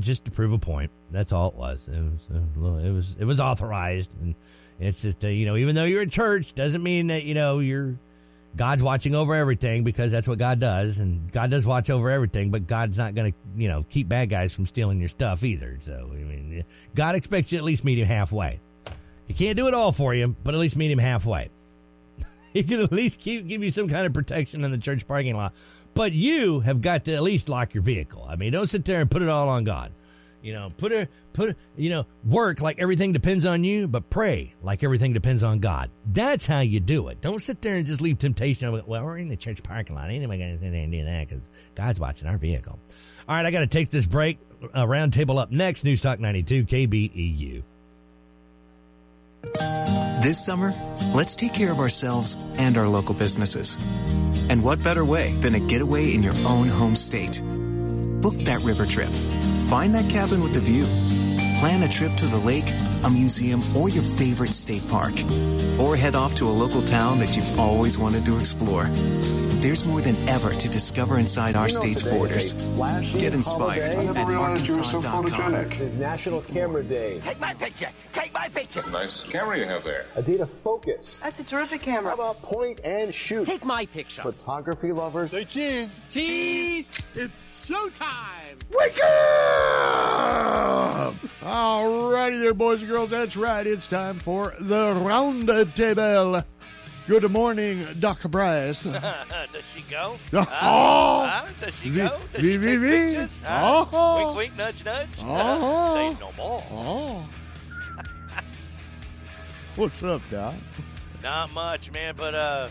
Just to prove a point. That's all it was. It was authorized, and it's just even though you're a church, doesn't mean that you're God's watching over everything, because that's what God does, and God does watch over everything. But God's not going to keep bad guys from stealing your stuff either. So God expects you to at least meet him halfway. He can't do it all for you, but at least meet him halfway. He can at least give you some kind of protection in the church parking lot. But you have got to at least lock your vehicle. I mean, don't sit there and put it all on God. Work like everything depends on you, but pray like everything depends on God. That's how you do it. Don't sit there and just leave temptation. We're in the church parking lot. Ain't nobody got anything to do that, because God's watching our vehicle. All right, I got to take this break. Roundtable up next. News Talk 92 KBEU. This summer, let's take care of ourselves and our local businesses. And what better way than a getaway in your own home state? Book that river trip. Find that cabin with the view. Plan a trip to the lake, a museum, or your favorite state park. Or head off to a local town that you've always wanted to explore. There's more than ever to discover inside our state's borders. Get inspired at Arkansas.com. It's National Camera Day. Take my picture. Take my picture. It's a nice camera you have there. A data focus. That's a terrific camera. How about point and shoot? Take my picture. Photography lovers. Say cheese. Cheese. It's showtime. Wake up! All righty there, boys and girls. That's right. It's time for the round table. Good morning, Dr. Bryce. Does she go? Does she go? Does she take pictures? Wink, wink, nudge, nudge. Say no more. What's up, Doc? Not much, man, but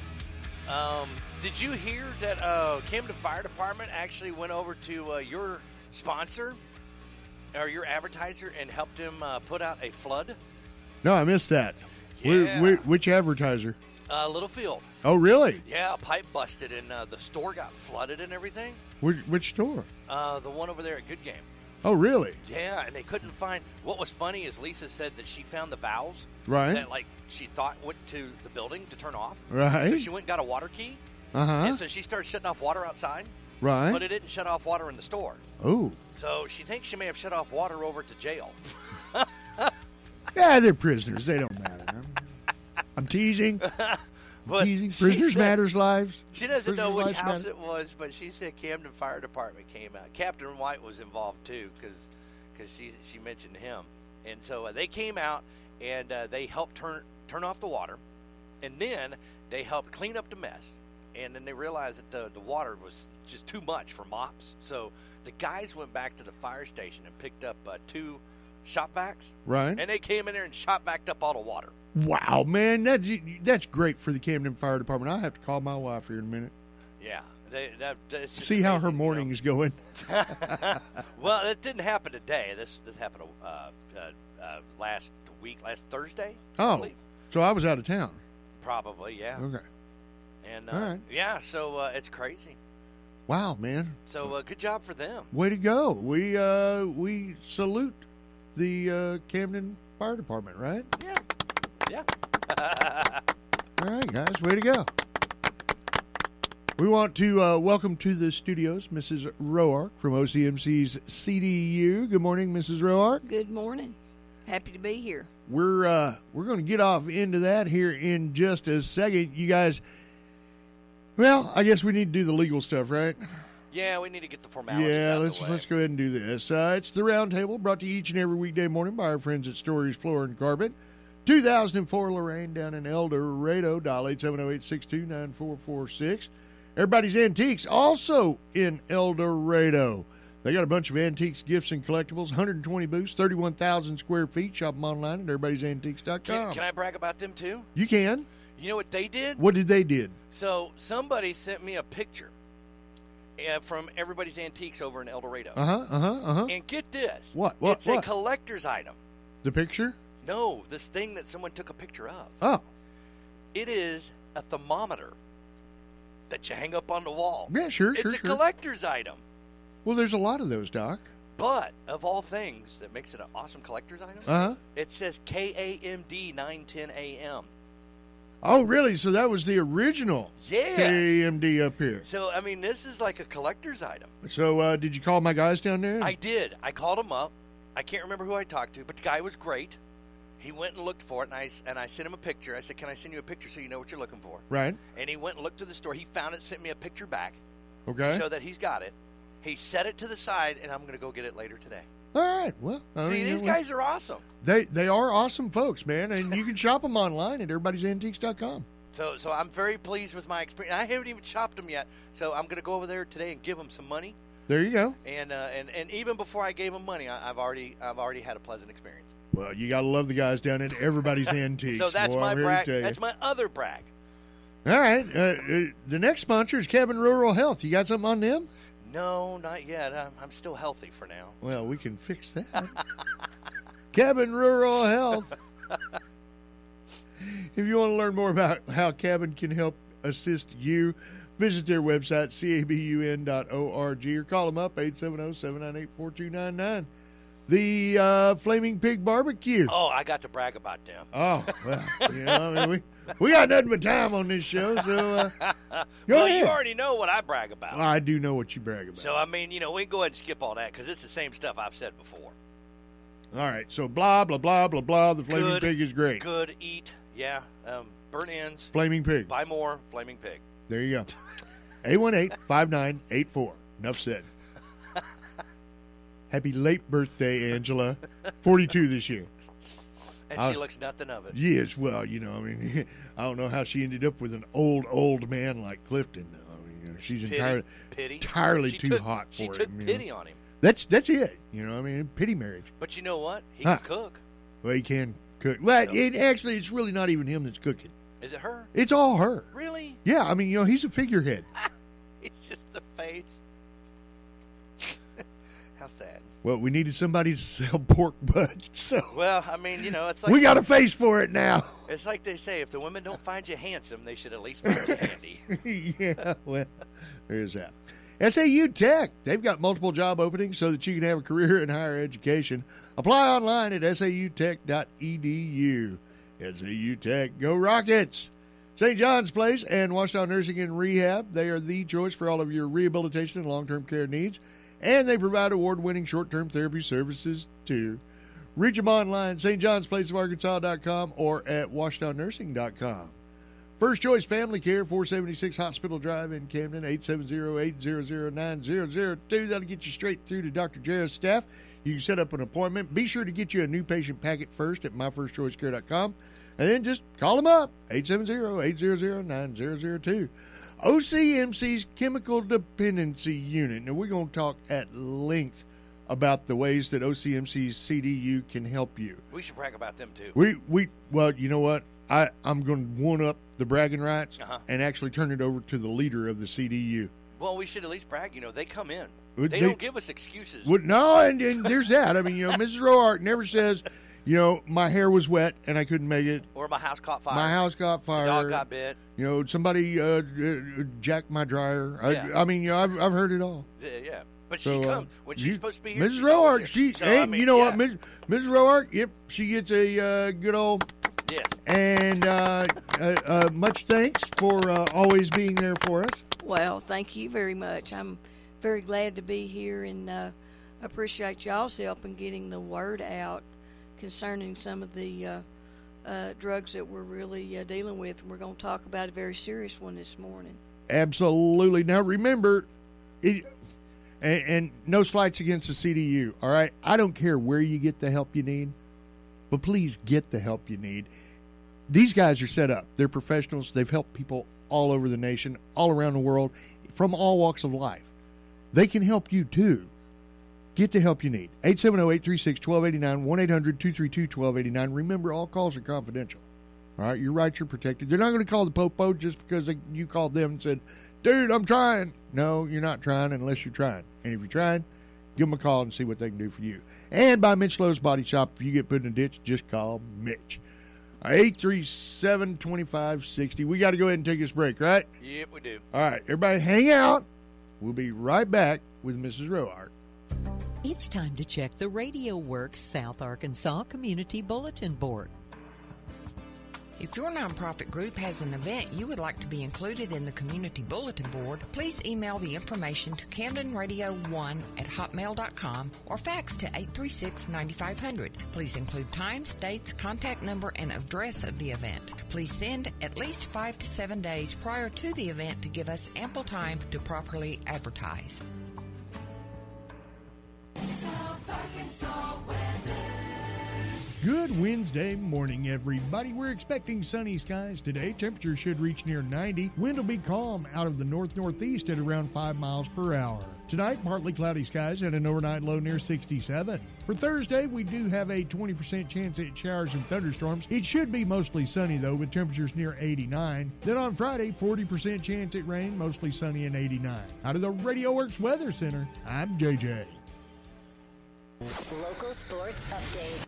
did you hear that Camden Fire Department actually went over to your sponsor or your advertiser and helped him put out a flood? No, I missed that. Yeah. Which advertiser? Littlefield. Oh, really? Yeah, a pipe busted, and the store got flooded and everything. Which store? The one over there at Good Game. Oh, really? Yeah, and they couldn't find... What was funny is Lisa said that she found the valves. Right. That, she thought went to the building to turn off. Right. So she went and got a water key. Uh-huh. And so she started shutting off water outside. Right. But it didn't shut off water in the store. Oh. So she thinks she may have shut off water over to jail. Yeah, they're prisoners. They don't matter. I'm teasing. Prisoners matters lives. She doesn't know which house it was, but she said Camden Fire Department came out. Captain White was involved too, because she mentioned him, and so they came out and they helped turn off the water, and then they helped clean up the mess, and then they realized that the water was just too much for mops. So the guys went back to the fire station and picked up two shop vacs. Right. And they came in there and shop vacked up all the water. Wow, man, that's great for the Camden Fire Department. I'll have to call my wife here in a minute. Yeah. See how her morning is going. Well, it didn't happen today. This happened last Thursday. Oh, I believe. So I was out of town. Probably, yeah. Okay. And all right. Yeah, so it's crazy. Wow, man. So good job for them. Way to go. We salute the Camden Fire Department, right? Yeah. Yeah. All right, guys. Way to go. We want to welcome to the studios Mrs. Roark from OCMC's CDU. Good morning, Mrs. Roark. Good morning. Happy to be here. We're going to get off into that here in just a second. You guys, well, I guess we need to do the legal stuff, right? Yeah, we need to get the formalities out of the way. Let's go ahead and do this. It's the Roundtable, brought to you each and every weekday morning by our friends at Stories Floor and Carbon. 2004 Lorraine down in El Dorado. Dial 870-862-9446. Everybody's Antiques also in El Dorado. They got a bunch of antiques, gifts, and collectibles. 120 booths, 31,000 square feet. Shop them online at everybody'santiques.com. Can I brag about them too? You can. You know what they did? What did they do? So somebody sent me a picture from Everybody's Antiques over in El Dorado. Uh-huh, uh-huh, uh-huh. And get this. What? It's a collector's item. The picture? No, this thing that someone took a picture of. Oh. It is a thermometer that you hang up on the wall. Yeah, sure. It's a collector's item. Well, there's a lot of those, Doc. But, of all things that makes it an awesome collector's item, it says KAMD 9:10 a.m. Oh, really? So that was the original KAMD up here. So, I mean, this is like a collector's item. So did you call my guys down there? I did. I called them up. I can't remember who I talked to, but the guy was great. He went and looked for it, and I sent him a picture. I said, can I send you a picture so you know what you're looking for? Right. And he went and looked to the store. He found it, sent me a picture back. Okay. So that he's got it. He set it to the side, and I'm going to go get it later today. All right. Well, see, these guys are awesome. They are awesome folks, man. And you can shop them online at everybodiesantiques.com. So I'm very pleased with my experience. I haven't even shopped them yet, so I'm going to go over there today and give them some money. There you go. And even before I gave them money, I've already had a pleasant experience. Well, you got to love the guys down at Everybody's Antiques. So that's my brag. That's my other brag. All right. The next sponsor is Cabun Rural Health. You got something on them? No, not yet. I'm still healthy for now. Well, we can fix that. Cabun Rural Health. If you want to learn more about how Cabun can help assist you, visit their website, cabun.org, or call them up, 870-798-4299. The Flaming Pig Barbecue. Oh, I got to brag about them. Oh, well, you know, I mean, we got nothing but time on this show, so go ahead. You already know what I brag about. Well, I do know what you brag about. So, I mean, you know, we can go ahead and skip all that because it's the same stuff I've said before. All right, so blah, blah, blah, blah, blah. The Flaming Pig is great. Good, eat, yeah. Burn ends. Flaming Pig. Buy more, Flaming Pig. There you go. 818-5984. Enough said. Happy late birthday, Angela. 42 this year. And she looks nothing of it. Yes, well, you know, I mean, I don't know how she ended up with an old man like Clifton. I mean, you know, she's entirely too hot for it. She took pity on him. That's it. You know, I mean, pity marriage. But you know what? He can cook. Well, he can cook. Well, actually, it's really not even him that's cooking. Is it her? It's all her. Really? Yeah, I mean, you know, he's a figurehead. It's just the face. That. Well, we needed somebody to sell pork butt. So. Well, I mean, you know, it's like we got a face for it now. It's like they say, if the women don't find you handsome, they should at least find you handy. Yeah, well, there's that. SAU Tech, they've got multiple job openings so that you can have a career in higher education. Apply online at sautech.edu. SAU Tech, go Rockets! St. John's Place and Ouachita Nursing and Rehab, they are the choice for all of your rehabilitation and long-term care needs. And they provide award-winning short-term therapy services, too. Reach them online, stjohnsplaceofarkansas.com or at washdownnursing.com. First Choice Family Care, 476 Hospital Drive in Camden, 870-800-9002. That'll get you straight through to Dr. Jared's staff. You can set up an appointment. Be sure to get you a new patient packet first at myfirstchoicecare.com. And then just call them up, 870-800-9002. OCMC's Chemical Dependency Unit. Now, we're going to talk at length about the ways that OCMC's CDU can help you. We should brag about them, too. Well, you know what? I'm going to one-up the bragging rights and actually turn it over to the leader of the CDU. Well, we should at least brag. You know, they come in. They don't give us excuses. Well, no, and there's that. I mean, you know, Mrs. Roark never says, you know, my hair was wet and I couldn't make it. Or my house caught fire. My house caught fire. The dog got bit. You know, somebody jacked my dryer. Yeah. I mean, you know, I've heard it all. Yeah. But so, she comes when she's supposed to be here. Mrs. Roark, what? Mrs. Roark, yep, she gets a good old. Yes. And much thanks for always being there for us. Well, thank you very much. I'm very glad to be here and appreciate y'all's help in getting the word out concerning some of the drugs that we're really dealing with. And we're going to talk about a very serious one this morning. Absolutely. Now, remember, and no slights against the CDU, all right? I don't care where you get the help you need, but please get the help you need. These guys are set up. They're professionals. They've helped people all over the nation, all around the world, from all walks of life. They can help you, too. Get the help you need. 870-836-1289, 1-800-232-1289. Remember, all calls are confidential. All right, your rights are protected. They're not going to call the popo just because you called them and said, dude, I'm trying. No, you're not trying unless you're trying. And if you're trying, give them a call and see what they can do for you. And by Mitch Lowe's Body Shop, if you get put in a ditch, just call Mitch. 837-2560. We got to go ahead and take this break, right? Yep, we do. All right, everybody hang out. We'll be right back with Mrs. Roark. It's time to check the Radio Works South Arkansas Community Bulletin Board. If your nonprofit group has an event you would like to be included in the community bulletin board, please email the information to camdenradio1@hotmail.com or fax to 836-9500. Please include time, dates, contact number, and address of the event. Please send at least 5 to 7 days prior to the event to give us ample time to properly advertise. South Arkansas weather. Good Wednesday morning, everybody. We're expecting sunny skies today. Temperatures should reach near 90. Wind will be calm out of the north-northeast at around 5 miles per hour. Tonight, partly cloudy skies and an overnight low near 67. For Thursday, we do have a 20% chance at showers and thunderstorms. It should be mostly sunny, though, with temperatures near 89. Then on Friday, 40% chance at rain, mostly sunny and 89. Out of the Radio Works Weather Center, I'm JJ. Local sports update.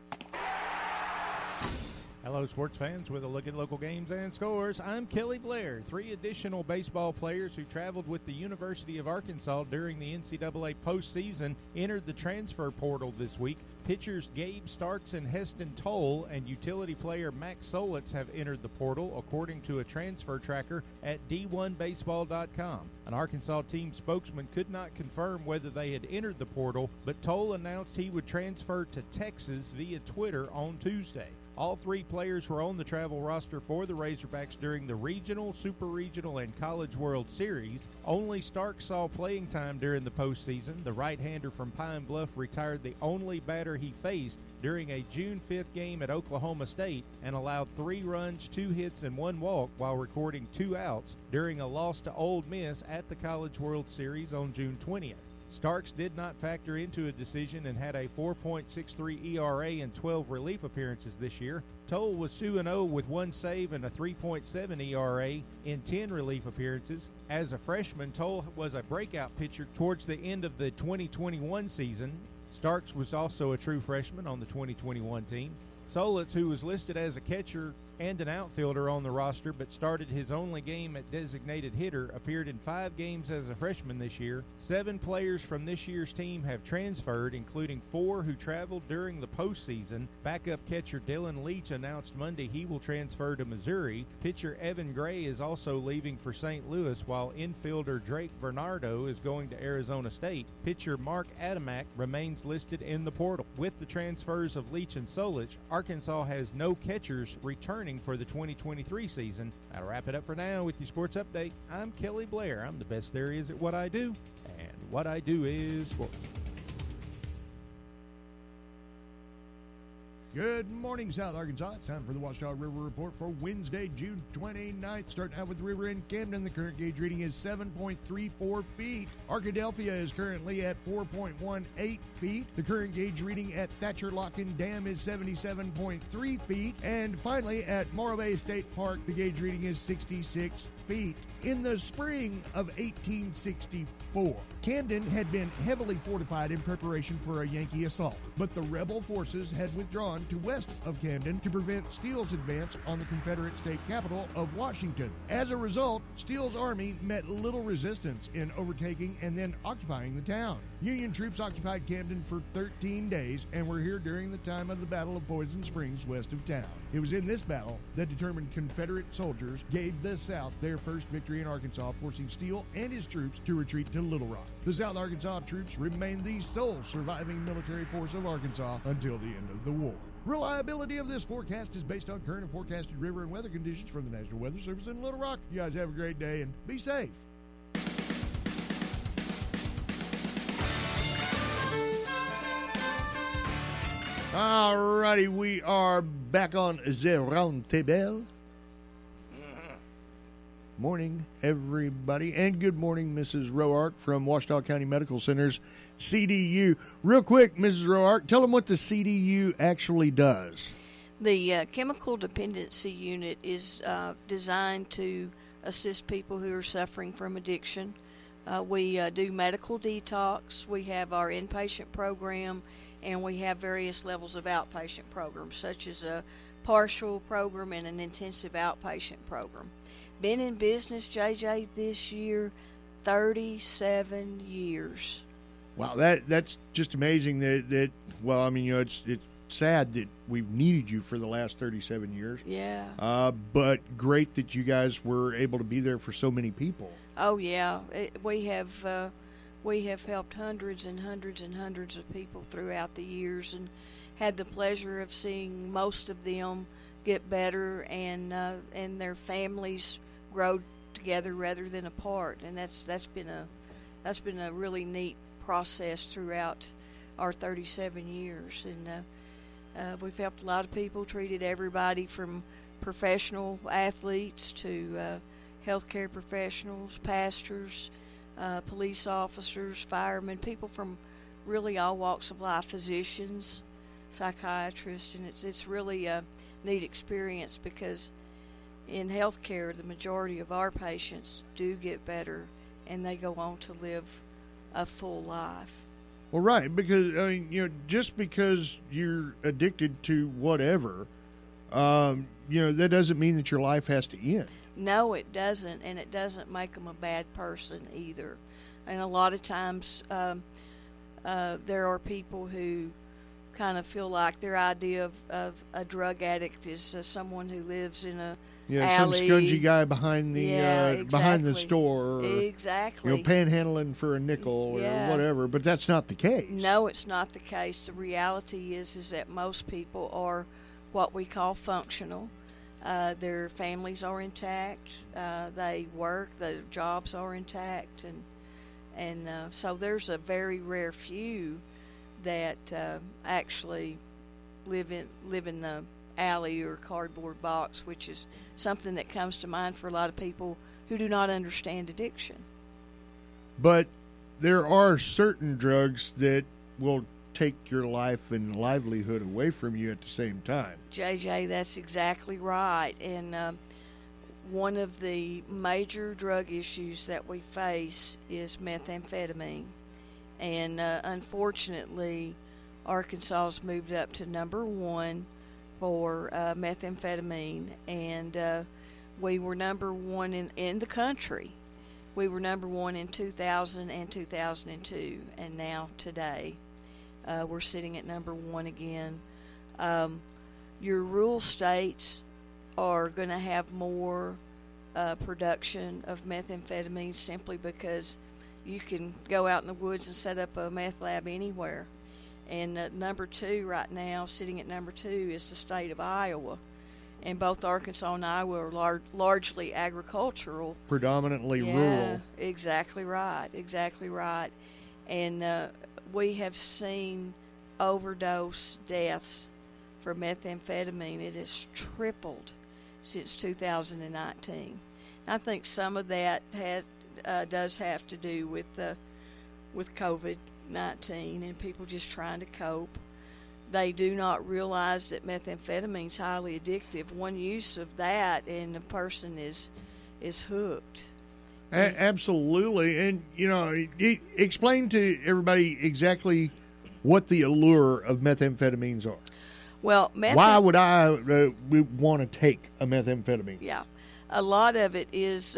Hello, sports fans, with a look at local games and scores. I'm Kelly Blair. Three additional baseball players who traveled with the University of Arkansas during the NCAA postseason entered the transfer portal this week. Pitchers Gabe Starks and Heston Toll and utility player Max Solitz have entered the portal, according to a transfer tracker at d1baseball.com. An Arkansas team spokesman could not confirm whether they had entered the portal, but Toll announced he would transfer to Texas via Twitter on Tuesday. All three players were on the travel roster for the Razorbacks during the Regional, Super Regional, and College World Series. Only Stark saw playing time during the postseason. The right-hander from Pine Bluff retired the only batter he faced during a June 5th game at Oklahoma State and allowed 3 runs, 2 hits, and 1 walk while recording 2 outs during a loss to Ole Miss at the College World Series on June 20th. Starks did not factor into a decision and had a 4.63 ERA in 12 relief appearances this year. Toll was 2-0 with 1 save and a 3.7 ERA in 10 relief appearances. As a freshman, Toll was a breakout pitcher towards the end of the 2021 season. Starks was also a true freshman on the 2021 team. Solitz, who was listed as a catcher and an outfielder on the roster but started his only game at designated hitter, appeared in 5 games as a freshman this year. 7 players from this year's team have transferred, including 4 who traveled during the postseason. Backup catcher Dylan Leach announced Monday he will transfer to Missouri. Pitcher Evan Gray is also leaving for St. Louis, while infielder Drake Bernardo is going to Arizona State. Pitcher Mark Adamak remains listed in the portal. With the transfers of Leach and Solich, Arkansas has no catchers returning for the 2023 season. That'll wrap it up for now with your sports update. I'm Kelly Blair. I'm the best there is at what I do, and what I do is sports. Good morning, South Arkansas. It's time for the Ouachita River Report for Wednesday, June 29th. Starting out with the river in Camden, the current gauge reading is 7.34 feet. Arkadelphia is currently at 4.18 feet. The current gauge reading at Thatcher Lock and Dam is 77.3 feet. And finally, at Moro Bay State Park, the gauge reading is 66 feet. In the spring of 1864, Camden had been heavily fortified in preparation for a Yankee assault, but the rebel forces had withdrawn to west of Camden to prevent Steele's advance on the Confederate state capital of Washington. As a result, Steele's army met little resistance in overtaking and then occupying the town. Union troops occupied Camden for 13 days and were here during the time of the Battle of Poison Springs west of town. It was in this battle that determined Confederate soldiers gave the South their first victory in Arkansas, forcing Steele and his troops to retreat to Little Rock. The South Arkansas troops remained the sole surviving military force of Arkansas until the end of the war. Reliability of this forecast is based on current and forecasted river and weather conditions from the National Weather Service in Little Rock. You guys have a great day and be safe. All righty, we are back on the round table. Morning, everybody, and good morning, Mrs. Roark from Ouachita County Medical Center's CDU. Real quick, Mrs. Roark, tell them what the CDU actually does. The Chemical Dependency Unit is designed to assist people who are suffering from addiction. We do medical detox, we have our inpatient program, and we have various levels of outpatient programs, such as a partial program and an intensive outpatient program. Been in business, JJ, this year, 37 years. Wow, that's just amazing. Well, I mean, you know, it's sad that we've needed you for the last 37 years. Yeah. But great that you guys were able to be there for so many people. Oh, yeah. We have helped hundreds and hundreds and hundreds of people throughout the years and had the pleasure of seeing most of them get better and their families grow together rather than apart. And that's been a really neat process throughout our 37 years. And we've helped a lot of people, treated everybody from professional athletes to healthcare professionals, pastors, police officers, firemen, people from really all walks of life, physicians, psychiatrists, and it's really a neat experience because in healthcare, the majority of our patients do get better and they go on to live a full life. Well, right, because I mean, you know, just because you're addicted to whatever, that doesn't mean that your life has to end. No, it doesn't, and it doesn't make them a bad person either. And a lot of times, there are people who kind of feel like their idea of a drug addict is someone who lives in a alley. Some scungy guy behind the store, or, exactly, panhandling for a nickel or whatever. But that's not the case. No, it's not the case. The reality is that most people are what we call functional. Their families are intact. They work. Their jobs are intact, and so there's a very rare few that actually live in the alley or cardboard box, which is something that comes to mind for a lot of people who do not understand addiction. But there are certain drugs that will take your life and livelihood away from you at the same time. JJ, that's exactly right. And one of the major drug issues that we face is methamphetamine. And unfortunately, Arkansas's moved up to number one for methamphetamine, and we were number one in the country. We were number one in 2000 and 2002, and now today we're sitting at number one again. Your rural states are going to have more production of methamphetamine simply because you can go out in the woods and set up a meth lab anywhere. And number two right now, sitting at number two, is the state of Iowa. And both Arkansas and Iowa are largely agricultural. Predominantly rural. Exactly right, exactly right. And we have seen overdose deaths for methamphetamine. It has tripled since 2019. I think some of that does have to do with COVID-19 and people just trying to cope. They do not realize that methamphetamine is highly addictive. One use of that and the person is hooked. Absolutely. And, explain to everybody exactly what the allure of methamphetamines are. Well, why would I want to take a methamphetamine? Yeah. A lot of it is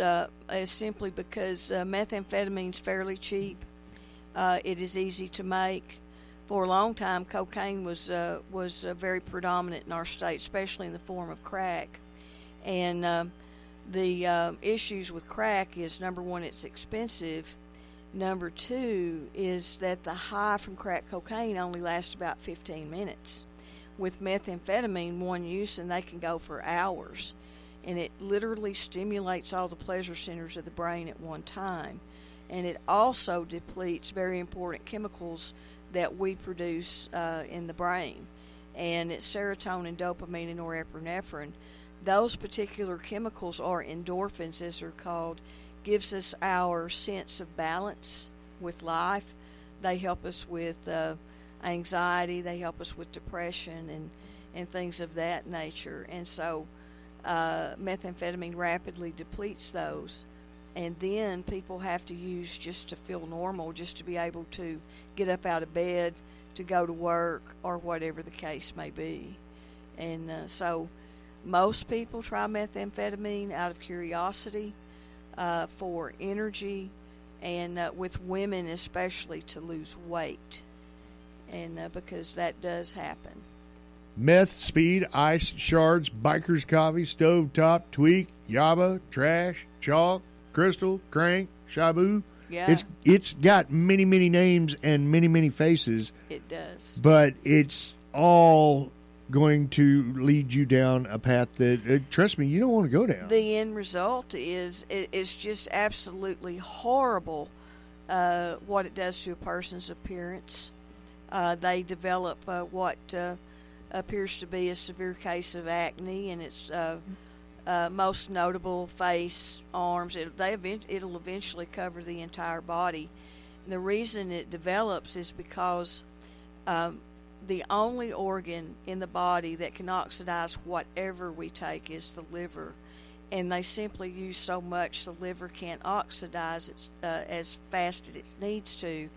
simply because methamphetamine is fairly cheap. It is easy to make. For a long time, cocaine was very predominant in our state, especially in the form of crack. And the issues with crack is, number one, it's expensive. Number two is that the high from crack cocaine only lasts about 15 minutes. With methamphetamine, one use, and they can go for hours. And it literally stimulates all the pleasure centers of the brain at one time. And it also depletes very important chemicals that we produce in the brain. And it's serotonin, dopamine, and norepinephrine. Those particular chemicals, or endorphins as they're called, gives us our sense of balance with life. They help us with anxiety. They help us with depression and things of that nature. And so methamphetamine rapidly depletes those, and then people have to use just to feel normal, just to be able to get up out of bed, to go to work, or whatever the case may be. And so most people try methamphetamine out of curiosity, for energy, and with women especially to lose weight, and because that does happen. meth, speed, ice, shards, biker's coffee, stovetop, tweak, yaba, trash, chalk, crystal, crank, shabu. Yeah. It's got many, many names and many, many faces. It does. But it's all going to lead you down a path that, trust me, you don't want to go down. The end result is it's just absolutely horrible what it does to a person's appearance. They develop what appears to be a severe case of acne, and it's most notable face, arms. It'll eventually cover the entire body. And the reason it develops is because the only organ in the body that can oxidize whatever we take is the liver, and they simply use so much the liver can't oxidize it as fast as it needs to,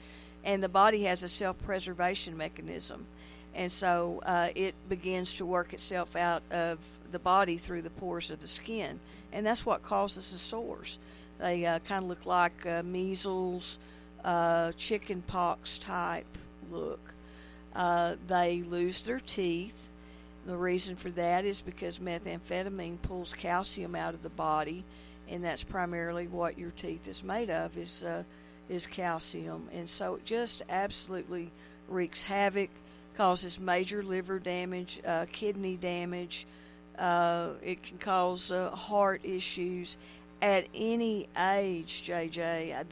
and the body has a self-preservation mechanism, and so it begins to work itself out of the body through the pores of the skin, and that's what causes the sores. They kind of look like measles, chicken pox type look. They lose their teeth. The reason for that is because methamphetamine pulls calcium out of the body, and that's primarily what your teeth is made of, is calcium. And so it just absolutely wreaks havoc, causes major liver damage, kidney damage. It can cause heart issues at any age, JJ.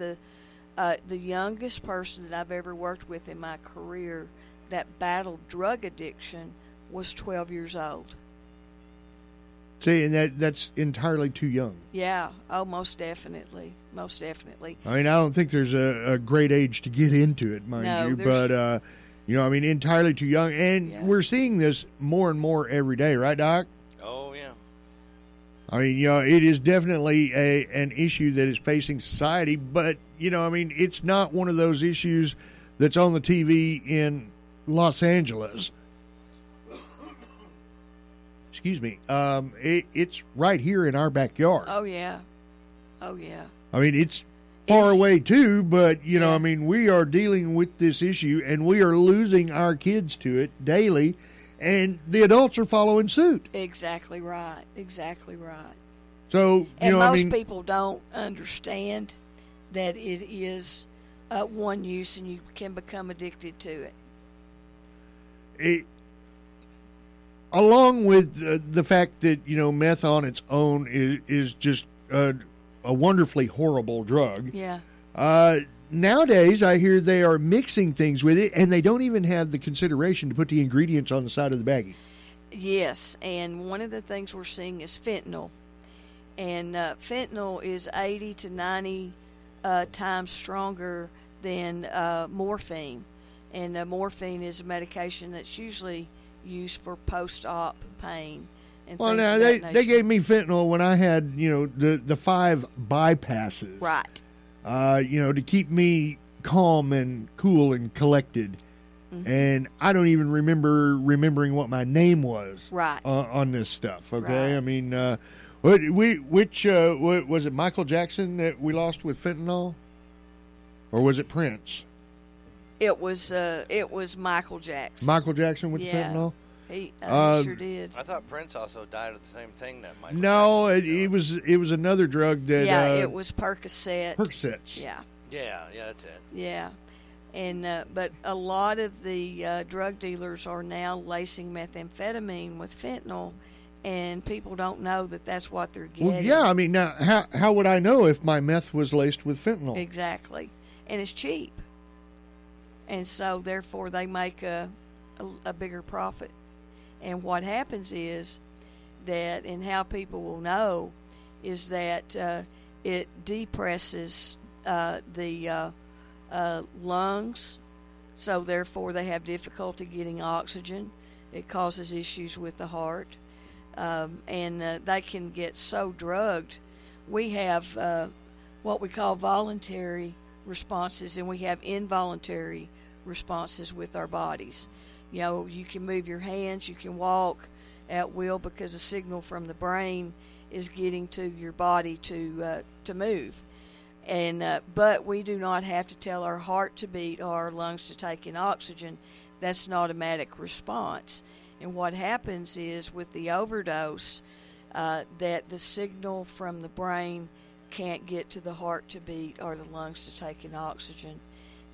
The youngest person that I've ever worked with in my career that battled drug addiction was 12 years old. See, and that's entirely too young. Yeah, oh, most definitely, most definitely. I mean, I don't think there's a great age to get into it, mind you, but, you know, I mean, entirely too young. And we're seeing this more and more every day, right, Doc? Oh, yeah. I mean, you know, it is definitely an issue that is facing society, but, you know, I mean, it's not one of those issues that's on the TV in Los Angeles. Excuse me. It's right here in our backyard. Oh, yeah. Oh, yeah. I mean, it's far away, too, but, you know, I mean, we are dealing with this issue, and we are losing our kids to it daily, and the adults are following suit. Exactly right. Exactly right. So, most people don't understand that it is one use and you can become addicted to it. Along with the fact that, you know, meth on its own is just a wonderfully horrible drug. Yeah. Nowadays, I hear they are mixing things with it, and they don't even have the consideration to put the ingredients on the side of the baggie. Yes, and one of the things we're seeing is fentanyl. And fentanyl is 80 to 90 times stronger than morphine. And morphine is a medication that's usually used for post-op pain. And well, now, they gave me fentanyl when I had, you know, the 5 bypasses. Right. You know, to keep me calm and cool and collected. Mm-hmm. And I don't even remembering what my name was. Right. On this stuff, okay? Right. I mean, was it Michael Jackson that we lost with fentanyl? Or was it Prince? It was Michael Jackson. Michael Jackson with fentanyl? He sure did. I thought Prince also died of the same thing that Michael Jackson did. No, it was another drug that... Yeah, it was Percocet. Percocets. Yeah. Yeah, that's it. Yeah. And but a lot of the drug dealers are now lacing methamphetamine with fentanyl, and people don't know that that's what they're getting. Well, yeah, I mean, now, how would I know if my meth was laced with fentanyl? Exactly. And it's cheap. And so, therefore, they make a bigger profit. And what happens is that, and how people will know, is that it depresses the lungs, so therefore they have difficulty getting oxygen. It causes issues with the heart, and they can get so drugged. We have what we call voluntary responses, and we have involuntary responses with our bodies. You know, you can move your hands, you can walk at will because a signal from the brain is getting to your body to move. And but we do not have to tell our heart to beat or our lungs to take in oxygen. That's an automatic response. And what happens is with the overdose, that the signal from the brain can't get to the heart to beat or the lungs to take in oxygen,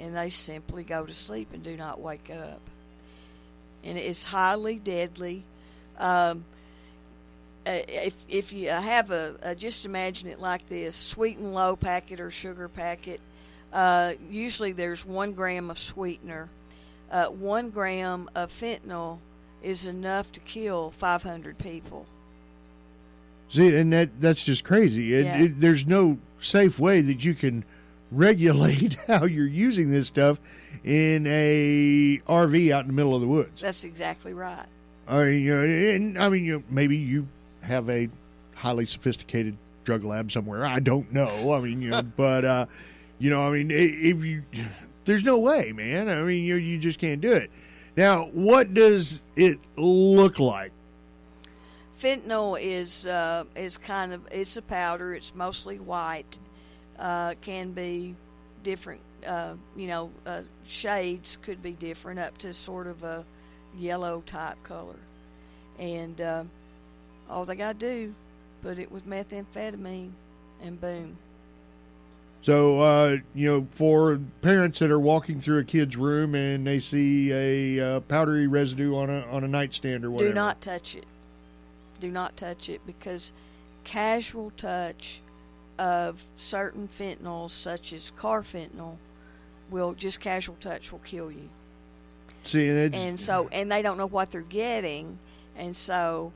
and they simply go to sleep and do not wake up. And it's highly deadly. If you have a just imagine it like this, sweet and low packet or sugar packet, usually there's 1 gram of sweetener. 1 gram of fentanyl is enough to kill 500 people. See, and that's just crazy. There's no safe way that you can regulate how you're using this stuff in a RV out in the middle of the woods. That's exactly right. I mean, maybe you have a highly sophisticated drug lab somewhere. I don't know. I mean, there's no way, man. I mean, you just can't do it. Now, what does it look like? Fentanyl is kind of, it's a powder. It's mostly white. Can be different. Shades could be different, up to sort of a yellow type color. And all they gotta do, put it with methamphetamine, and boom. So for parents that are walking through a kid's room and they see a powdery residue on a nightstand or whatever, do not touch it. Do not touch it, because casual touch of certain fentanyls, such as carfentanil, will kill you. See, and they don't know what they're getting, and so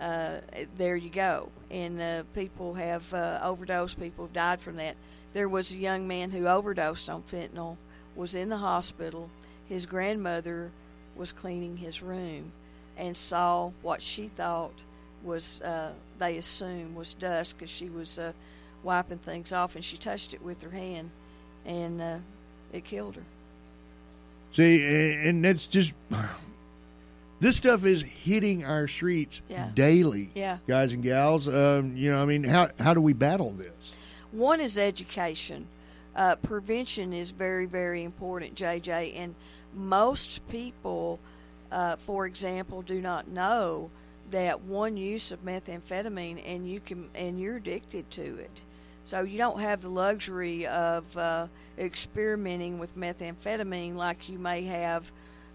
there you go. And people have overdosed. People have died from that. There was a young man who overdosed on fentanyl, was in the hospital. His grandmother was cleaning his room and saw what she thought was, they assumed, was dust, because she was wiping things off, and she touched it with her hand, and it killed her. See, and that's just, this stuff is hitting our streets daily, guys and gals. How do we battle this? One is education. Prevention is very, very important, JJ. And most people, for example, do not know that one use of methamphetamine and you're addicted to it. So you don't have the luxury of experimenting with methamphetamine like you may have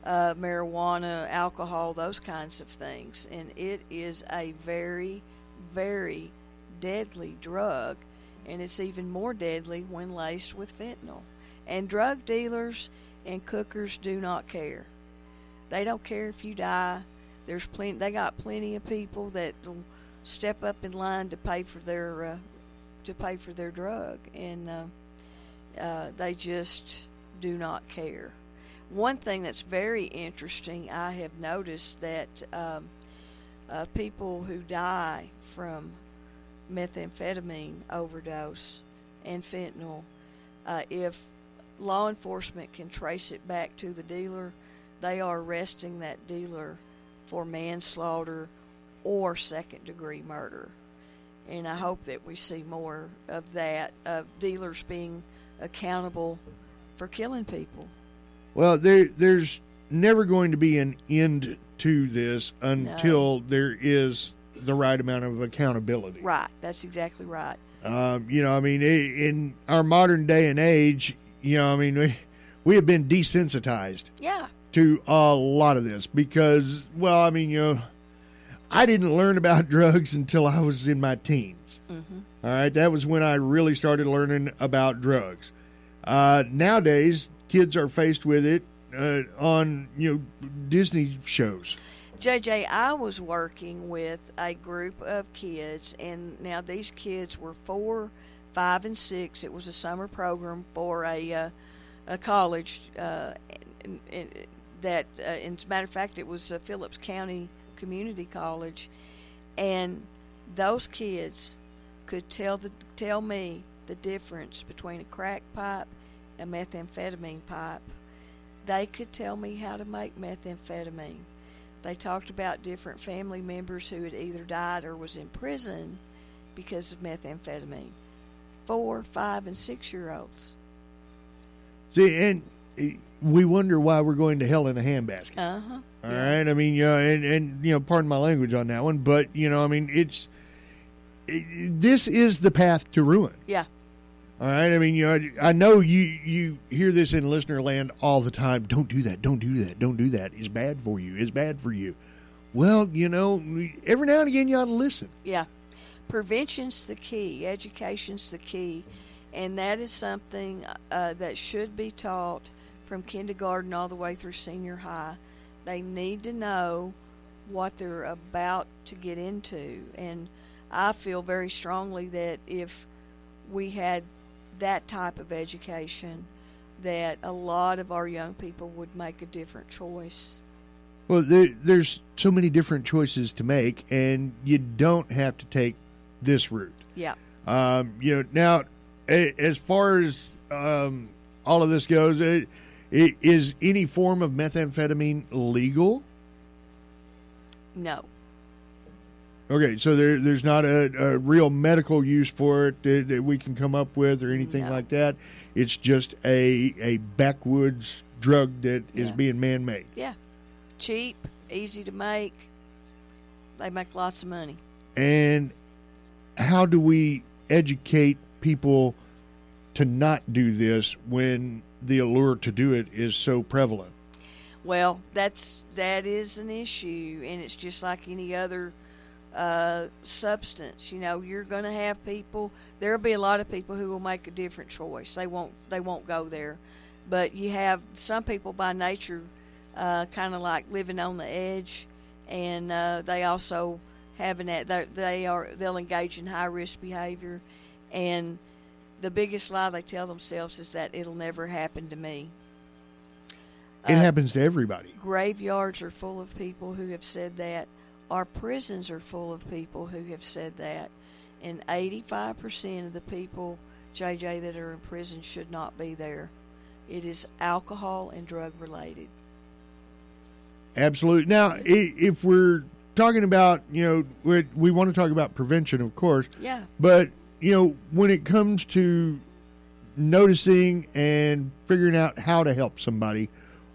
marijuana, alcohol, those kinds of things. And it is a very, very deadly drug, and it's even more deadly when laced with fentanyl. And drug dealers and cookers do not care. They don't care if you die. There's plenty. They got plenty of people that will step up in line to pay for their drug, and they just do not care. One thing that's very interesting, I have noticed that people who die from methamphetamine overdose and fentanyl, if law enforcement can trace it back to the dealer, they are arresting that dealer for manslaughter or second-degree murder. And I hope that we see more of that, of dealers being accountable for killing people. Well, there's never going to be an end to this until there is the right amount of accountability. Right, that's exactly right. In our modern day and age, we have been desensitized. Yeah. To a lot of this because, I didn't learn about drugs until I was in my teens. Mm-hmm. All right, that was when I really started learning about drugs. Nowadays, kids are faced with it on Disney shows. JJ, I was working with a group of kids, and now these kids were 4, 5, and 6. It was a summer program for a college. As a matter of fact, it was a Phillips County community college, and those kids could tell me the difference between a crack pipe and methamphetamine pipe. They could tell me how to make methamphetamine. They talked about different family members who had either died or was in prison because of methamphetamine. 4, 5, and 6 year olds. See, and we wonder why we're going to hell in a handbasket. Uh-huh. All right. I mean, and you know, pardon my language on that one, but you know, I mean, this is the path to ruin. Yeah. All right. I mean, you know, I know you hear this in listener land all the time. Don't do that. Don't do that. Don't do that. It's bad for you. It's bad for you. Well, you know, every now and again you ought to listen. Yeah. Prevention's the key. Education's the key. And that is something that should be taught from kindergarten all the way through senior high. They need to know what they're about to get into. And I feel very strongly that if we had that type of education, that a lot of our young people would make a different choice. Well, there's so many different choices to make, and you don't have to take this route. Yeah. You know, now, as far as all of this goes, is any form of methamphetamine legal? No. Okay, so there's not a real medical use for it that we can come up with or anything like that. It's just a backwoods drug that is being man-made. Yeah. Cheap, easy to make. They make lots of money. And how do we educate people to not do this when the allure to do it is so prevalent? Well, that is an issue, and it's just like any other substance. You know, you're going to have people. There'll be a lot of people who will make a different choice. They won't go there, but you have some people by nature kind of like living on the edge, and they also have they'll engage in high risk behavior, and the biggest lie they tell themselves is that it'll never happen to me. It happens to everybody. Graveyards are full of people who have said that. Our prisons are full of people who have said that. And 85% of the people, JJ, that are in prison should not be there. It is alcohol and drug related. Absolutely. Now, if we're talking about, you know, we want to talk about prevention, of course. Yeah. But you know, when it comes to noticing and figuring out how to help somebody,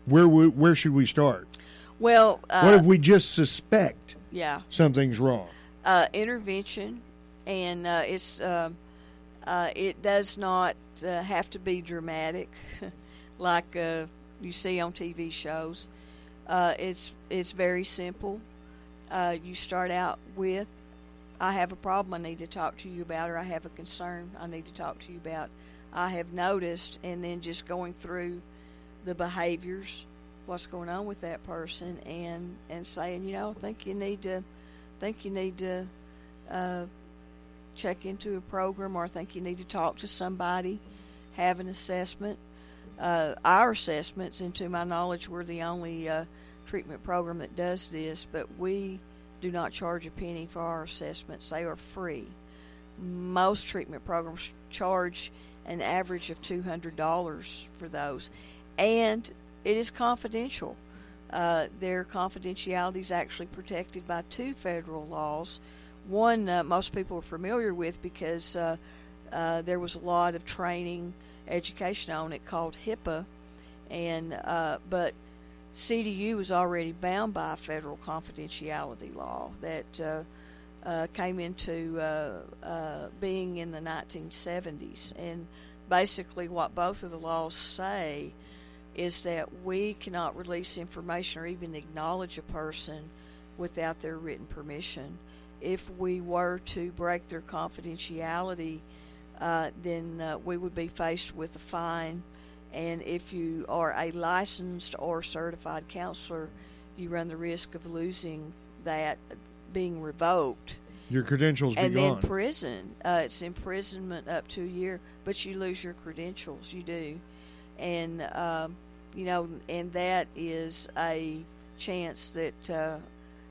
where should we start? Well, what if we just suspect something's wrong? Intervention, and it does not have to be dramatic, like you see on TV shows. It's very simple. You start out with, I have a problem I need to talk to you about, or I have a concern I need to talk to you about. I have noticed, and then just going through the behaviors, what's going on with that person, and saying, you know, I think you need to check into a program, or I think you need to talk to somebody, have an assessment. Our assessments, and to my knowledge, we're the only treatment program that does this, but we do not charge a penny for our assessments. They are free. Most treatment programs charge an average of $200 for those. And it is confidential. Their confidentiality is actually protected by two federal laws. One most people are familiar with because there was a lot of training, education on it, called HIPAA, and but CDU is already bound by a federal confidentiality law that came into being in the 1970s. And basically what both of the laws say is that we cannot release information or even acknowledge a person without their written permission. If we were to break their confidentiality, then we would be faced with a fine. And if you are a licensed or certified counselor, you run the risk of losing that, being revoked. Your credentials be gone. And in prison, it's imprisonment up to a year, but you lose your credentials. You do. And, you know, and that is a chance that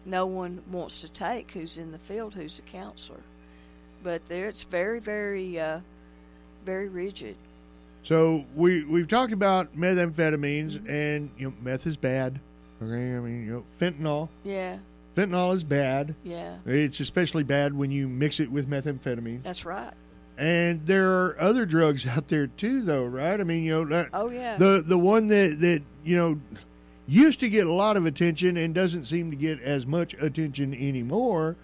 no one wants to take who's in the field, who's a counselor. But there, it's very, very, very rigid. So we've talked about methamphetamines, and you know, meth is bad. Okay, I mean, you know, fentanyl. Yeah. Fentanyl is bad. Yeah. It's especially bad when you mix it with methamphetamine. That's right. And there are other drugs out there too, though, right? I mean, you know. The one that you know, used to get a lot of attention and doesn't seem to get as much attention anymore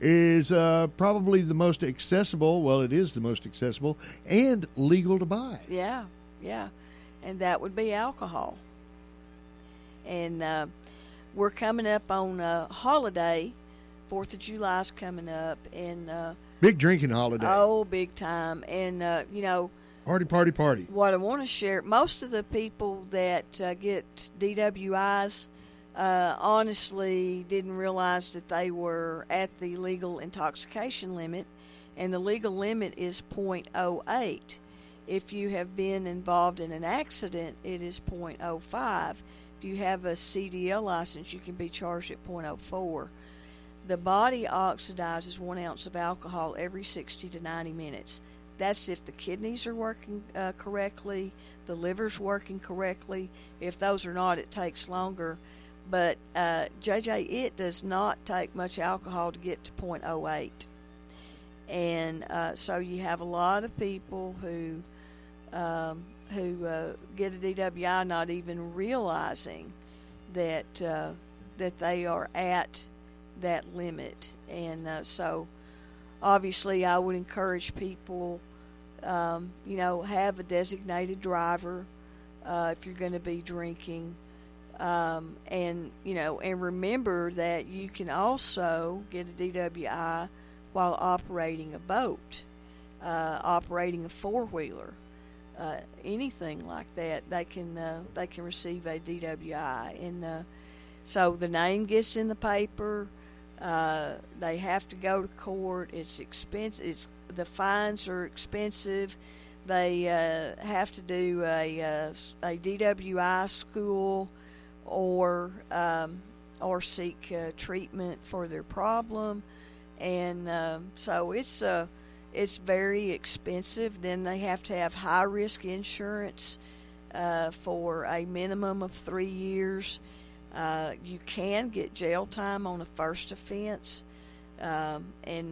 is probably the most accessible, well, it is the most accessible, and legal to buy. Yeah, yeah. And that would be alcohol. And we're coming up on a holiday. 4th of July's coming up. And big drinking holiday. Oh, big time. And, you know. Party, party, party. What I want to share, most of the people that get DWIs honestly didn't realize that they were at the legal intoxication limit. And the legal limit is 0.08. If you have been involved in an accident, it is 0.05. If you have a CDL license, you can be charged at 0.04. The body oxidizes 1 ounce of alcohol every 60 to 90 minutes. That's if the kidneys are working correctly, the liver's working correctly. If those are not, it takes longer. But, JJ, it does not take much alcohol to get to 0.08. And so you have a lot of people who get a DWI not even realizing that that they are at that limit. And so obviously I would encourage people, you know, have a designated driver if you're going to be drinking. And, you know, and remember that you can also get a DWI while operating a boat, operating a four-wheeler, anything like that, they can receive a DWI. And so the name gets in the paper. They have to go to court. It's expensive. The fines are expensive. They have to do a DWI school or seek treatment for their problem. And so it's very expensive. Then they have to have high-risk insurance for a minimum of 3 years. You can get jail time on a first offense. And,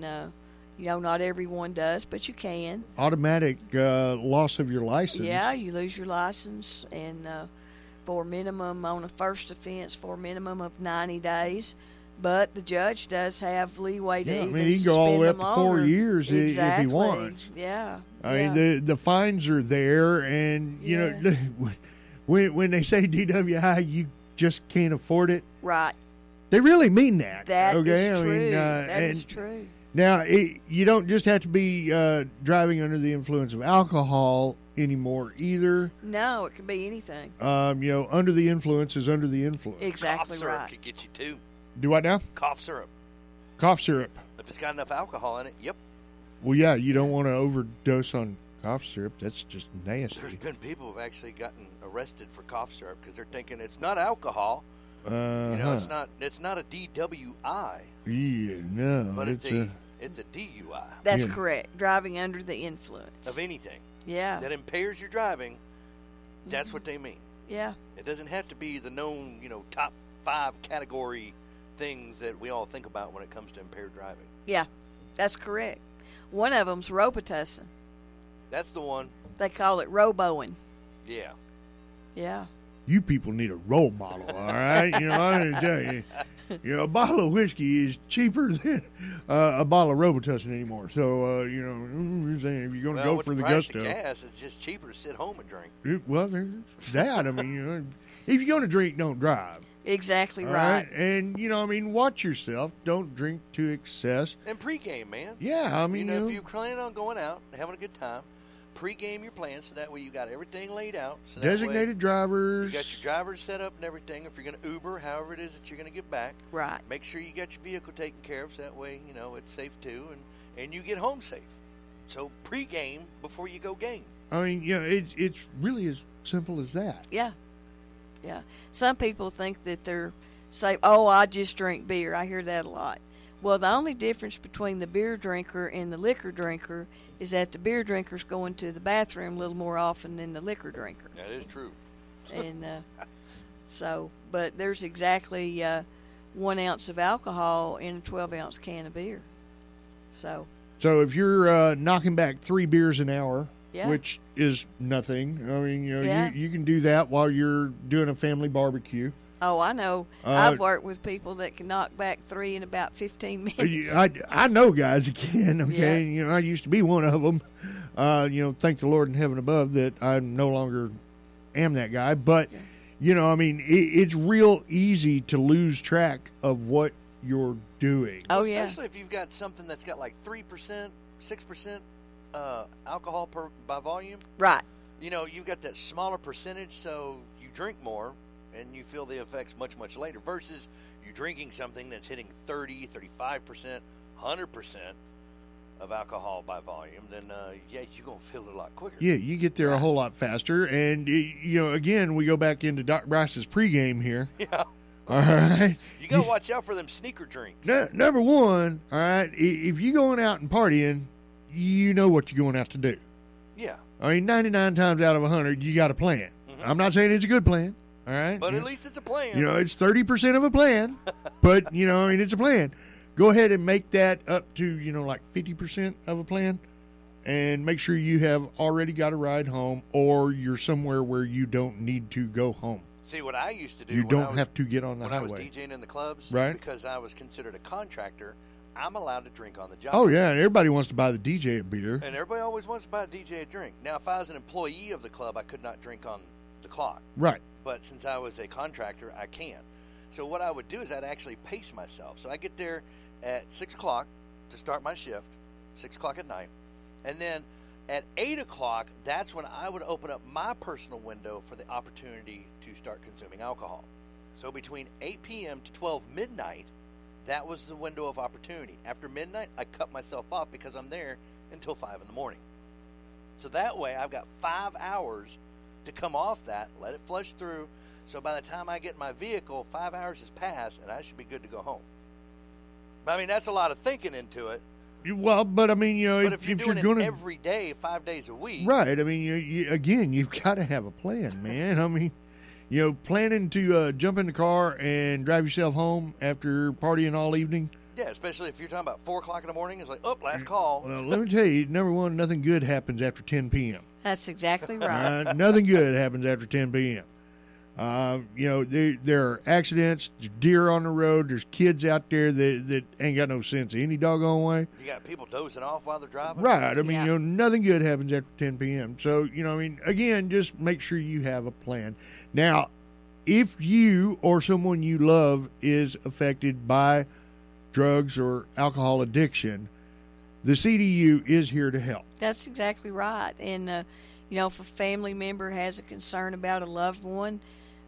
you know, not everyone does, but you can. Automatic loss of your license. Yeah, you lose your license. And for minimum on a first offense, for a minimum of 90 days. But the judge does have leeway to even suspend them longer. I mean, he can go all the way up to 4 years exactly. If he wants. Yeah. I mean, the fines are there, and you know, when they say DWI, you just can't afford it. Right. They really mean that. That is true. Now, you don't just have to be driving under the influence of alcohol anymore either. No, it could be anything. You know, under the influence is under the influence. Exactly right. Cough syrup could get you too. Do what now? Cough syrup. Cough syrup. If it's got enough alcohol in it, yep. Well, yeah, you don't want to overdose on cough syrup. That's just nasty. There's been people who've actually gotten arrested for cough syrup because they're thinking it's not alcohol. You know, it's not a DWI. Yeah, no. But it's a DUI. That's correct. Driving under the influence. Of anything. Yeah. That impairs your driving. That's what they mean. Yeah. It doesn't have to be the known, you know, top 5 category things that we all think about when it comes to impaired driving. Yeah, that's correct. One of them's Robitussin. That's the one. They call it roboing. Yeah. Yeah. You people need a role model, all right? You know, I'm going to tell you. You know, a bottle of whiskey is cheaper than a bottle of Robitussin anymore. So, you know, if you're going to go for the gusto. Well, with the price of gas, it's just cheaper to sit home and drink. Well, there's that. I mean, you know, if you're going to drink, don't drive. Exactly right. And, you know, I mean, watch yourself. Don't drink to excess. And pregame, man. Yeah, I mean. You know, if you plan on going out and having a good time, pregame your plans so that way you got everything laid out. So designated drivers. You got your drivers set up and everything. If you're going to Uber, however it is that you're going to get back. Right. Make sure you got your vehicle taken care of so that way, you know, it's safe too. And you get home safe. So pregame before you go game. I mean, yeah, it's really as simple as that. Yeah. Yeah. Some people think that they're say, oh, I just drink beer. I hear that a lot. Well, the only difference between the beer drinker and the liquor drinker is that the beer drinker's going to the bathroom a little more often than the liquor drinker. That is true. And so, but there's exactly 1 ounce of alcohol in a 12-ounce can of beer. So if you're knocking back 3 beers an hour... Yeah. Which is nothing. I mean, you know, you can do that while you're doing a family barbecue. Oh, I know. I've worked with people that can knock back three in about 15 minutes. I know guys that can, okay? Yeah. You know, I used to be one of them. You know, thank the Lord in heaven above that I no longer am that guy. But, you know, I mean, it's real easy to lose track of what you're doing. Oh, yeah. Especially if you've got something that's got like 3%, 6% alcohol by volume. Right. You know, you've got that smaller percentage, so you drink more. And you feel the effects much, much later versus you drinking something that's hitting 30, 35%, 100% of alcohol by volume. Then, yeah, you're going to feel it a lot quicker. Yeah, you get there a whole lot faster. And, you know, again, we go back into Doc Bryce's pregame here. Yeah. All right. You got to watch out for them sneaker drinks. No, number one, all right, if you're going out and partying, you know what you're going out to do. Yeah. I mean, 99 times out of 100, you got a plan. Mm-hmm. I'm not saying it's a good plan. All right. But at least it's a plan. You know, it's 30% of a plan, but, you know, I mean, it's a plan. Go ahead and make that up to, you know, like 50% of a plan and make sure you have already got a ride home or you're somewhere where you don't need to go home. See, what I used to do. You don't have to get on the highway. When I was DJing in the clubs, right? Because I was considered a contractor, I'm allowed to drink on the job. Oh, yeah. And everybody wants to buy the DJ a beer. And everybody always wants to buy a DJ a drink. Now, if I was an employee of the club, I could not drink on the clock. Right. But since I was a contractor, I can. So what I would do is I'd actually pace myself. So I get there at 6 o'clock to start my shift, 6 o'clock at night. And then at 8 o'clock, that's when I would open up my personal window for the opportunity to start consuming alcohol. So between 8 p.m. to 12 midnight, that was the window of opportunity. After midnight, I cut myself off because I'm there until 5 in the morning. So that way, I've got 5 hours to come off that, let it flush through. So by the time I get in my vehicle, 5 hours has passed, and I should be good to go home. I mean, that's a lot of thinking into it. Well, but I mean, you know, but if you're doing it every day, 5 days a week, right? I mean, again, you've got to have a plan, man. I mean, you know, planning to jump in the car and drive yourself home after partying all evening. Yeah, especially if you're talking about 4 o'clock in the morning. It's like, oh, last call. Well, let me tell you, number one, nothing good happens after 10 p.m. That's exactly right. Nothing good happens after 10 p.m. You know, there are accidents, there's deer on the road, there's kids out there that ain't got no sense any doggone way. You got people dozing off while they're driving. Right. I mean, you know, nothing good happens after 10 p.m. So, you know, I mean, again, just make sure you have a plan. Now, if you or someone you love is affected by drugs or alcohol addiction, the CDU is here to help. That's exactly right. And, you know, if a family member has a concern about a loved one,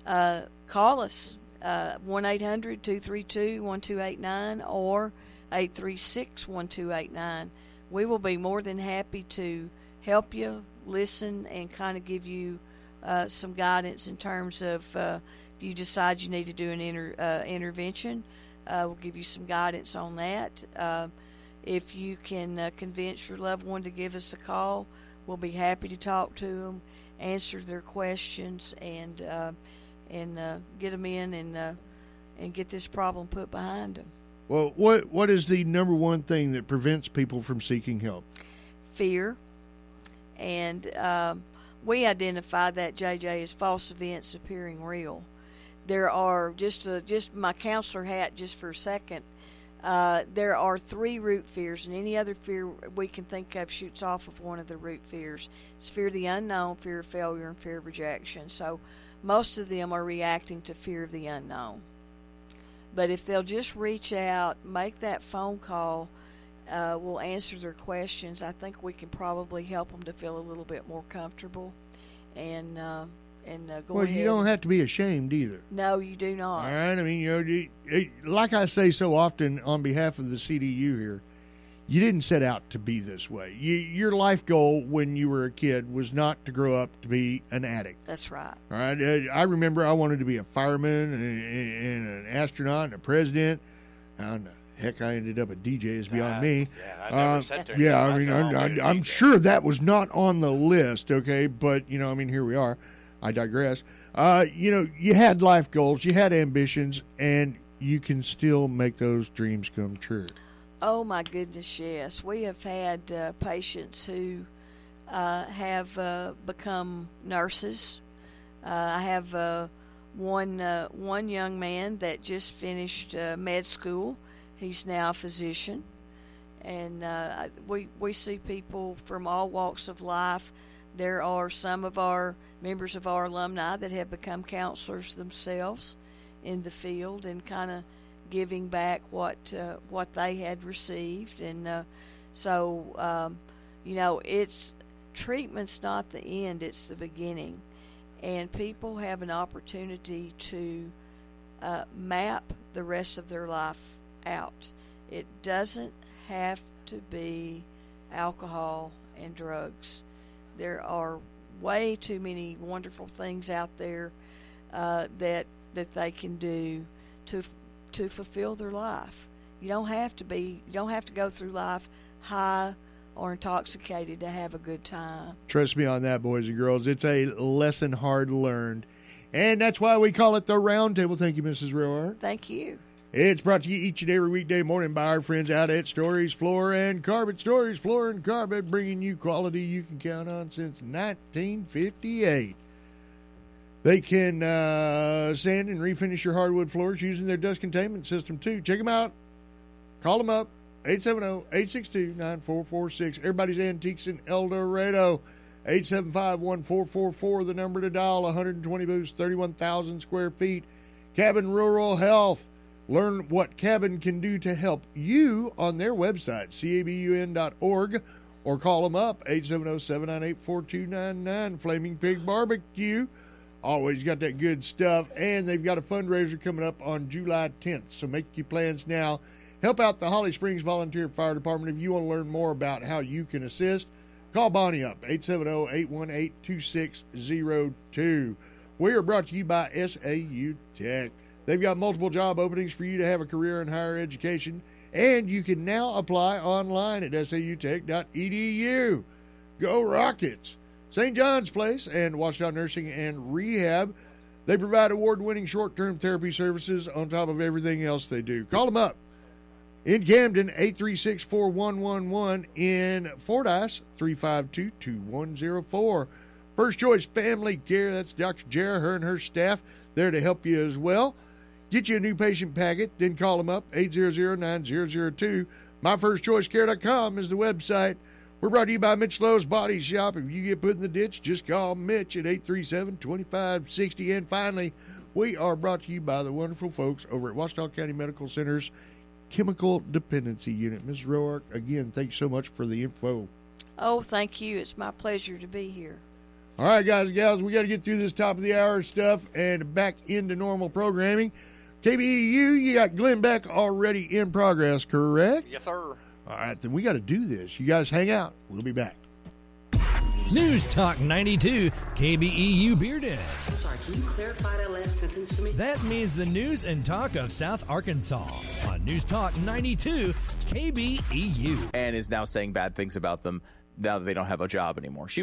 call us, 1-800-232-1289 or 836-1289. We will be more than happy to help you, listen, and kind of give you some guidance in terms of if you decide you need to do an intervention. We'll give you some guidance on that. If you can convince your loved one to give us a call, we'll be happy to talk to them, answer their questions, and get them in and get this problem put behind them. Well, what is the number one thing that prevents people from seeking help? Fear. And we identify that, JJ, as false events appearing real. There are, just my counselor hat just for a second, there are 3 root fears, and any other fear we can think of shoots off of one of the root fears. It's fear of the unknown, fear of failure, and fear of rejection. So most of them are reacting to fear of the unknown. But if they'll just reach out, make that phone call, we'll answer their questions. I think we can probably help them to feel a little bit more comfortable and go ahead. Well, you don't have to be ashamed either. No, you do not. All right. I mean, you know, like I say so often on behalf of the CDU here, you didn't set out to be this way. Your life goal when you were a kid was not to grow up to be an addict. That's right. All right. I remember I wanted to be a fireman and an astronaut and a president. I don't know. Heck, I ended up a DJ is beyond me. Yeah, I never said to yeah, I mean, I'm sure that was not on the list, okay? But, you know, I mean, here we are. I digress. You know, you had life goals, you had ambitions, and you can still make those dreams come true. Oh, my goodness, yes. We have had patients who have become nurses. I have One young man that just finished med school. He's now a physician, and we see people from all walks of life. There are some of our members of our alumni that have become counselors themselves in the field and kind of giving back what they had received. And it's treatment's not the end; it's the beginning. And people have an opportunity to map the rest of their life out. It doesn't have to be alcohol and drugs. There are way too many wonderful things out there that they can do to fulfill their life. You don't have to go through life high or intoxicated to have a good time. Trust me on that, boys and girls. It's a lesson hard learned. And that's why we call it the Round Table. Thank you, Mrs. Railhart. Thank you. It's brought to you each and every weekday morning by our friends out at Stories, Floor, and Carbon. Stories, Floor, and Carbon, bringing you quality you can count on since 1958. They can sand and refinish your hardwood floors using their dust containment system, too. Check them out. Call them up. 870-862-9446. Everybody's Antiques in El Dorado. 875-1444, the number to dial. 120 booths, 31,000 square feet. Cabun Rural Health. Learn what Cabun can do to help you on their website, cabun.org, or call them up, 870-798-4299. Flaming Pig Barbecue. Always got that good stuff. And they've got a fundraiser coming up on July 10th, so make your plans now. Help out the Holly Springs Volunteer Fire Department. If you want to learn more about how you can assist, call Bonnie up, 870-818-2602. We are brought to you by SAU Tech. They've got multiple job openings for you to have a career in higher education, and you can now apply online at sautech.edu. Go Rockets! St. John's Place and Ouachita Nursing and Rehab. They provide award-winning short-term therapy services on top of everything else they do. Call them up. In Camden, 836-4111. In Fordyce, 352-2104. First Choice Family Care, that's Dr. Jara, her and her staff, there to help you as well. Get you a new patient packet, then call them up, 800-9002. MyFirstChoiceCare.com is the website. We're brought to you by Mitch Lowe's Body Shop. If you get put in the ditch, just call Mitch at 837-2560. And finally, we are brought to you by the wonderful folks over at Ouachita County Medical Center's Chemical Dependency Unit. Ms. Roark, again, thanks so much for the info. Oh, thank you. It's my pleasure to be here. All right, guys and gals, we got to get through this top of the hour stuff and back into normal programming. KBEU, you got Glenn Beck already in progress, correct? Yes, sir. All right, then we got to do this. You guys hang out. We'll be back. News Talk 92, KBEU Bearden. I'm sorry, can you clarify that last sentence for me? That means the news and talk of South Arkansas on News Talk 92, KBEU. And is now saying bad things about them now that they don't have a job anymore. She